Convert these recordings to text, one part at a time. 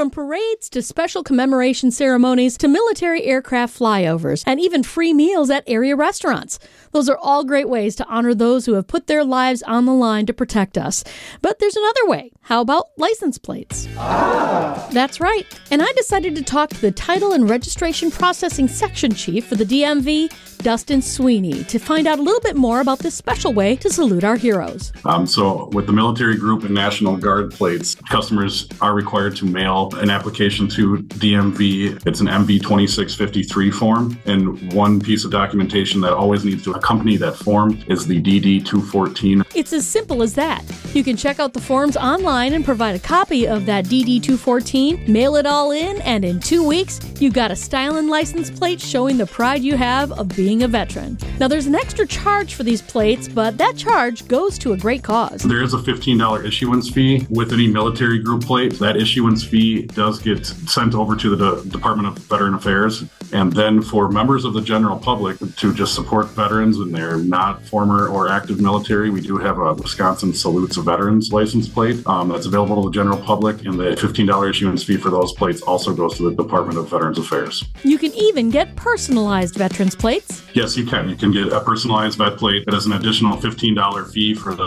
From parades to special commemoration ceremonies to military aircraft flyovers and even free meals at area restaurants. Those are all great ways to honor those who have put their lives on the line to protect us. But there's another way. How about license plates? Ah. That's right. And I decided to talk to the Title and Registration Processing Section Chief for the DMV, Dustin Sweeney, to find out a little bit more about this special way to salute our heroes. So with the military group and National Guard plates, customers are required to mail an application to DMV. It's an MV2653 form, and one piece of documentation that always needs to accompany that form is the DD214. It's as simple as that. You can check out the forms online and provide a copy of that DD214, mail it all in, and in 2 weeks, you've got a styling license plate showing the pride you have of being a veteran. Now, there's an extra charge for these plates, but that charge goes to a great cause. There is a $15 issuance fee with any military group plate. That issuance fee does get sent over to the Department of Veteran Affairs. And then for members of the general public to just support veterans and they're not former or active military, we do have a Wisconsin Salutes a Veterans license plate that's available to the general public. And the $15 issuance fee for those plates also goes to the Department of Veterans Affairs. You can even get personalized veterans plates. Yes, you can. You can get a personalized vet plate that has an additional $15 fee for the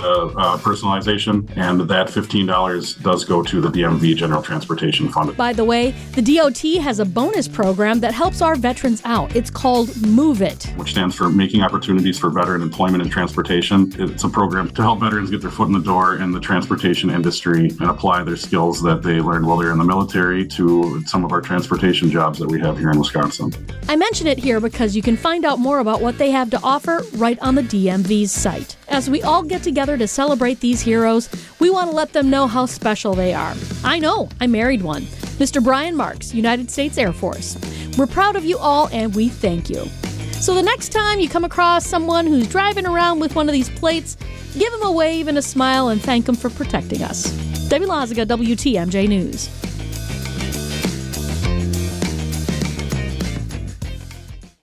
personalization. And that $15 does go to the DMV General Transportation Fund. By the way, the DOT has a bonus program that helps our veterans out. It's called Move It, which stands for Making Opportunities for Veteran Employment and Transportation. It's a program to help veterans get their foot in the door in the transportation industry and apply their skills that they learned while they're in the military to some of our transportation jobs that we have here in Wisconsin. I mention it here because you can find out more about what they have to offer right on the DMV's site. As we all get together to celebrate these heroes, we want to let them know how special they are. I know, I married one. Mr. Brian Marks, United States Air Force. We're proud of you all, and we thank you. So the next time you come across someone who's driving around with one of these plates, give them a wave and a smile and thank them for protecting us. Debbie Lozaga, WTMJ News.